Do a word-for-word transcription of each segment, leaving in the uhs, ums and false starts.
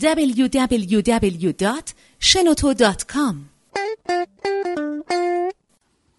دبلیو دبلیو دبلیو دات شنوتو دات کام.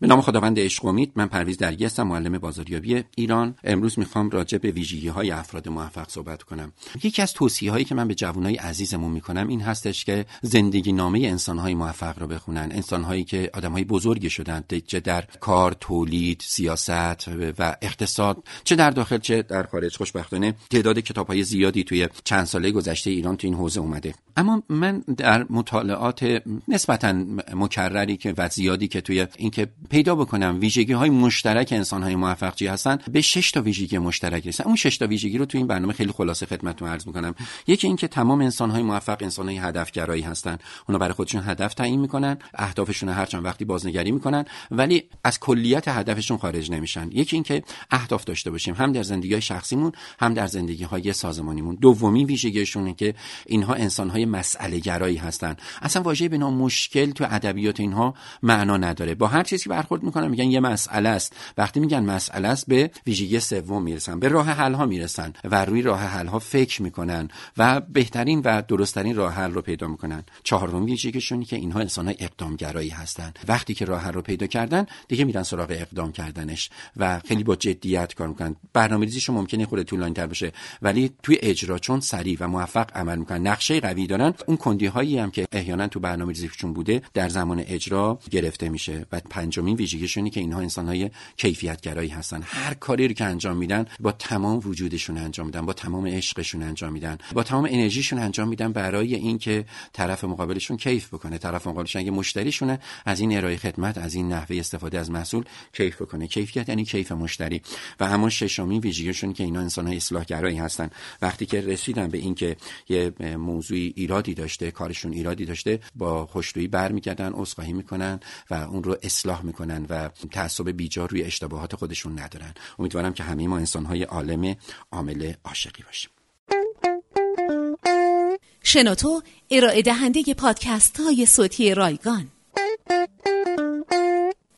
به نام خداوند عشق و امید. من پرویز درگی هستم، معلم بازاریابی ایران. امروز میخوام راجع به ویژگی‌های افراد موفق صحبت کنم. یکی از توصیه‌هایی که من به جوانای عزیزمون میکنم این هستش که زندگی نامه انسان‌های موفق رو بخونن، انسان‌هایی که آدم‌های بزرگی شدن، چه در کار، تولید، سیاست و اقتصاد، چه در داخل چه در خارج. خوشبختانه تعداد کتاب‌های زیادی توی چند ساله گذشته ایران تو این حوزه اومده. اما من در مطالعات نسبتاً مکرری که و زیادی که توی اینکه پیدا بکنم ویژگی‌های مشترک انسان‌های موفق چی هستن، به شش تا ویژگی مشترک رسیدم. اون شش تا ویژگی رو تو این برنامه خیلی خلاصه خدمتتون عرض می‌کنم. یکی اینکه تمام انسان‌های موفق انسان‌های هدفگرایی هستن. اونا برای خودشون هدف تعیین می‌کنن، اهدافشون هر چند وقتی بازنگری می‌کنن، ولی از کلیت هدفشون خارج نمیشن. یکی اینکه اهداف داشته باشیم، هم در زندگی‌های شخصیمون، هم در زندگی‌های سازمانیمون. دومی ویژگیشون اینه که اینها انسان‌های مسئله‌گرایی هستن. اصلا واژه به نام مشکل تو ادبیات اینها معنا نداره. با هر چیزی برخورد میکنن میگن یه مسئله است. وقتی میگن مسئله است، به ویژگی سوم میرسن، به راه حل ها میرسن و روی راه حل ها فکر میکنن و بهترین و درست ترین راه حل رو پیدا میکنن. چهارم ویژگیشون که اینها انسان های اقدام گرایی هستن. وقتی که راه حل رو پیدا کردن دیگه میرن سراغ اقدام کردنش و خیلی با جدیت کار میکنن. برنامه‌ریزیشون ممکنه خود طولانی تر بشه، ولی توی اجرا چون سریع و موفق عمل میکنن، نقشه قوی دارن، اون کندی هایی هم که احیانا تو برنامه‌ریزیشون بوده در زمان اجرا گرفته میشه. و پنجمین ویژگیشونه که اینها انسان‌های کیفیت‌گرایی هستن. هر کاری رو که انجام میدن با تمام وجودشون انجام میدن، با تمام عشقشون انجام میدن، با تمام انرژیشون انجام میدن برای اینکه طرف مقابلشون کیف بکنه. طرف مقابلشون اگه مشتریشونه، از این ارائه خدمت، از این نحوه استفاده از محصول کیف بکنه. کیفیت یعنی کیف مشتری. و همون ششمین ویژگیشون که اینا انسان‌های اصلاح‌گرایی هستن. وقتی که رسیدن به اینکه یه موضوعی ایرادی داشته، کارشون ایرادی داشته، با خوشرویی برمیگردن، عذرخواهی میکنن و اون رو اصلاح میکنن و تعصب بیجا روی اشتباهات خودشون ندارن. امیدوارم که همه ما انسان‌های عالم عامل عاشقی باشیم. شنوتو ارائه دهنده پادکست‌های صوتی رایگان